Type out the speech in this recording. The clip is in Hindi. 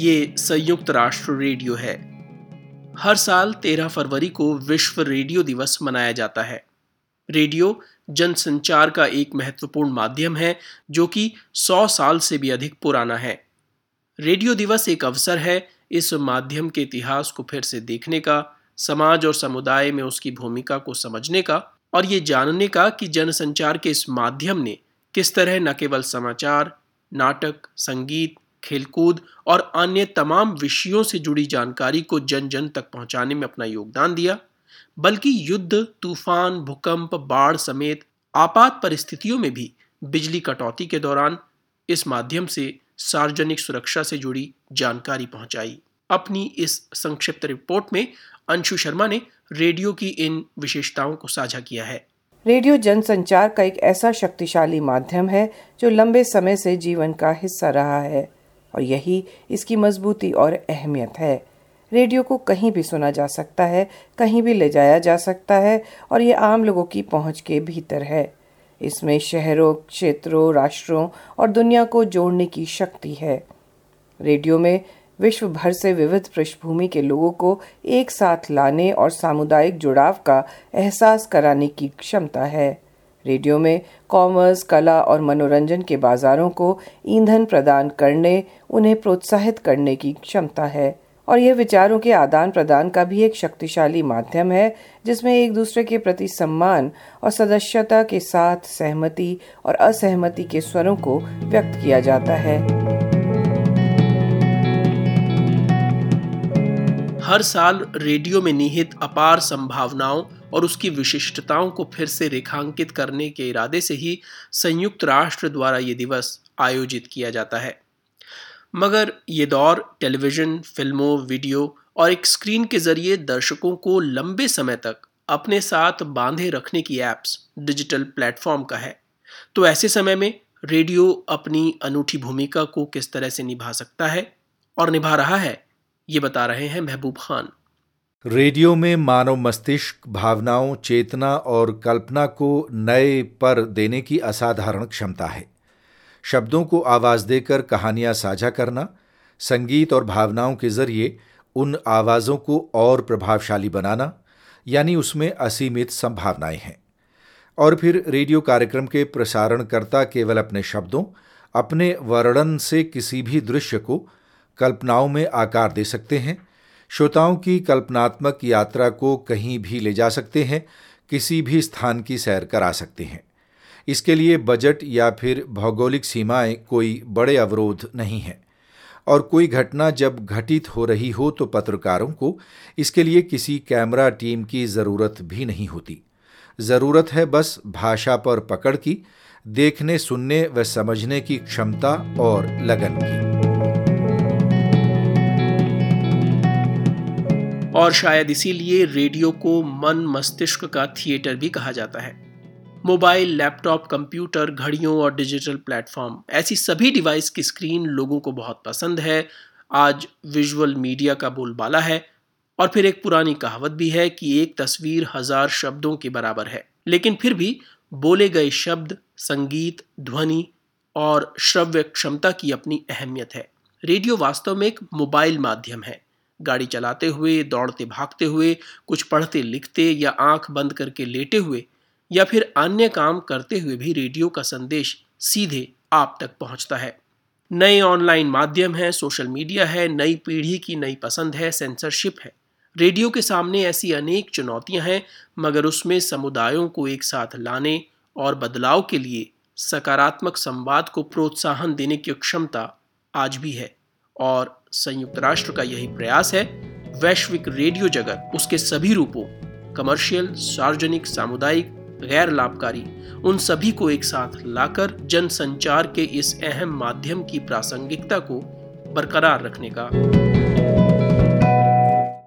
ये संयुक्त राष्ट्र रेडियो है। हर साल 13 फरवरी को विश्व रेडियो दिवस मनाया जाता है। रेडियो जनसंचार का एक महत्वपूर्ण माध्यम है जो कि 100 साल से भी अधिक पुराना है। रेडियो दिवस एक अवसर है इस माध्यम के इतिहास को फिर से देखने का, समाज और समुदाय में उसकी भूमिका को समझने का और ये जानने का कि जनसंचार के इस माध्यम ने किस तरह न केवल समाचार, नाटक, संगीत, खेलकूद और अन्य तमाम विषयों से जुड़ी जानकारी को जन जन तक पहुंचाने में अपना योगदान दिया, बल्कि युद्ध, तूफान, भूकंप, बाढ़ समेत आपात परिस्थितियों में भी बिजली कटौती के दौरान इस माध्यम से सार्वजनिक सुरक्षा से जुड़ी जानकारी पहुंचाई। अपनी इस संक्षिप्त रिपोर्ट में अंशु शर्मा ने रेडियो की इन विशेषताओं को साझा किया है। रेडियो जनसंचार का एक ऐसा शक्तिशाली माध्यम है जो लंबे समय से जीवन का हिस्सा रहा है और यही इसकी मजबूती और अहमियत है। रेडियो को कहीं भी सुना जा सकता है, कहीं भी ले जाया जा सकता है और ये आम लोगों की पहुंच के भीतर है। इसमें शहरों, क्षेत्रों, राष्ट्रों और दुनिया को जोड़ने की शक्ति है। रेडियो में विश्व भर से विविध पृष्ठभूमि के लोगों को एक साथ लाने और सामुदायिक जुड़ाव का एहसास कराने की क्षमता है। रेडियो में कॉमर्स, कला और मनोरंजन के बाज़ारों को ईंधन प्रदान करने, उन्हें प्रोत्साहित करने की क्षमता है और यह विचारों के आदान प्रदान का भी एक शक्तिशाली माध्यम है जिसमें एक दूसरे के प्रति सम्मान और सदस्यता के साथ सहमति और असहमति के स्वरों को व्यक्त किया जाता है। हर साल रेडियो में निहित अपार संभावनाओं और उसकी विशिष्टताओं को फिर से रेखांकित करने के इरादे से ही संयुक्त राष्ट्र द्वारा ये दिवस आयोजित किया जाता है। मगर ये दौर टेलीविज़न, फिल्मों, वीडियो और एक स्क्रीन के जरिए दर्शकों को लंबे समय तक अपने साथ बांधे रखने की ऐप्स, डिजिटल प्लेटफॉर्म का है, तो ऐसे समय में रेडियो अपनी अनूठी भूमिका को किस तरह से निभा सकता है और निभा रहा है, ये बता रहे हैं महबूब खान। रेडियो में मानव मस्तिष्क, भावनाओं, चेतना और कल्पना को नए पर देने की असाधारण क्षमता है। शब्दों को आवाज़ देकर कहानियाँ साझा करना, संगीत और भावनाओं के जरिए उन आवाज़ों को और प्रभावशाली बनाना, यानी उसमें असीमित संभावनाएं हैं। और फिर रेडियो कार्यक्रम के प्रसारणकर्ता केवल अपने शब्दों, अपने वर्णन से किसी भी दृश्य को कल्पनाओं में आकार दे सकते हैं, श्रोताओं की कल्पनात्मक यात्रा को कहीं भी ले जा सकते हैं, किसी भी स्थान की सैर करा सकते हैं। इसके लिए बजट या फिर भौगोलिक सीमाएं कोई बड़े अवरोध नहीं हैं और कोई घटना जब घटित हो रही हो तो पत्रकारों को इसके लिए किसी कैमरा टीम की ज़रूरत भी नहीं होती। ज़रूरत है बस भाषा पर पकड़ की, देखने, सुनने व समझने की क्षमता और लगन की। और शायद इसीलिए रेडियो को मन मस्तिष्क का थिएटर भी कहा जाता है। मोबाइल, लैपटॉप, कंप्यूटर, घड़ियों और डिजिटल प्लेटफॉर्म, ऐसी सभी डिवाइस की स्क्रीन लोगों को बहुत पसंद है। आज विजुअल मीडिया का बोलबाला है और फिर एक पुरानी कहावत भी है कि एक तस्वीर 1000 शब्दों के बराबर है, लेकिन फिर भी बोले गए शब्द, संगीत, ध्वनि और श्रव्य क्षमता की अपनी अहमियत है। रेडियो वास्तव में एक मोबाइल माध्यम है। गाड़ी चलाते हुए, दौड़ते भागते हुए, कुछ पढ़ते लिखते या आंख बंद करके लेटे हुए या फिर अन्य काम करते हुए भी रेडियो का संदेश सीधे आप तक पहुंचता है। नए ऑनलाइन माध्यम हैं, सोशल मीडिया है, नई पीढ़ी की नई पसंद है, सेंसरशिप है। रेडियो के सामने ऐसी अनेक चुनौतियां हैं, मगर उसमें समुदायों को एक साथ लाने और बदलाव के लिए सकारात्मक संवाद को प्रोत्साहन देने की क्षमता आज भी है और संयुक्त राष्ट्र का यही प्रयास है वैश्विक रेडियो जगत उसके सभी रूपों, कमर्शियल, सार्वजनिक, सामुदायिक, गैर लाभकारी, उन सभी को एक साथ लाकर जनसंचार के इस अहम माध्यम की प्रासंगिकता को बरकरार रखने का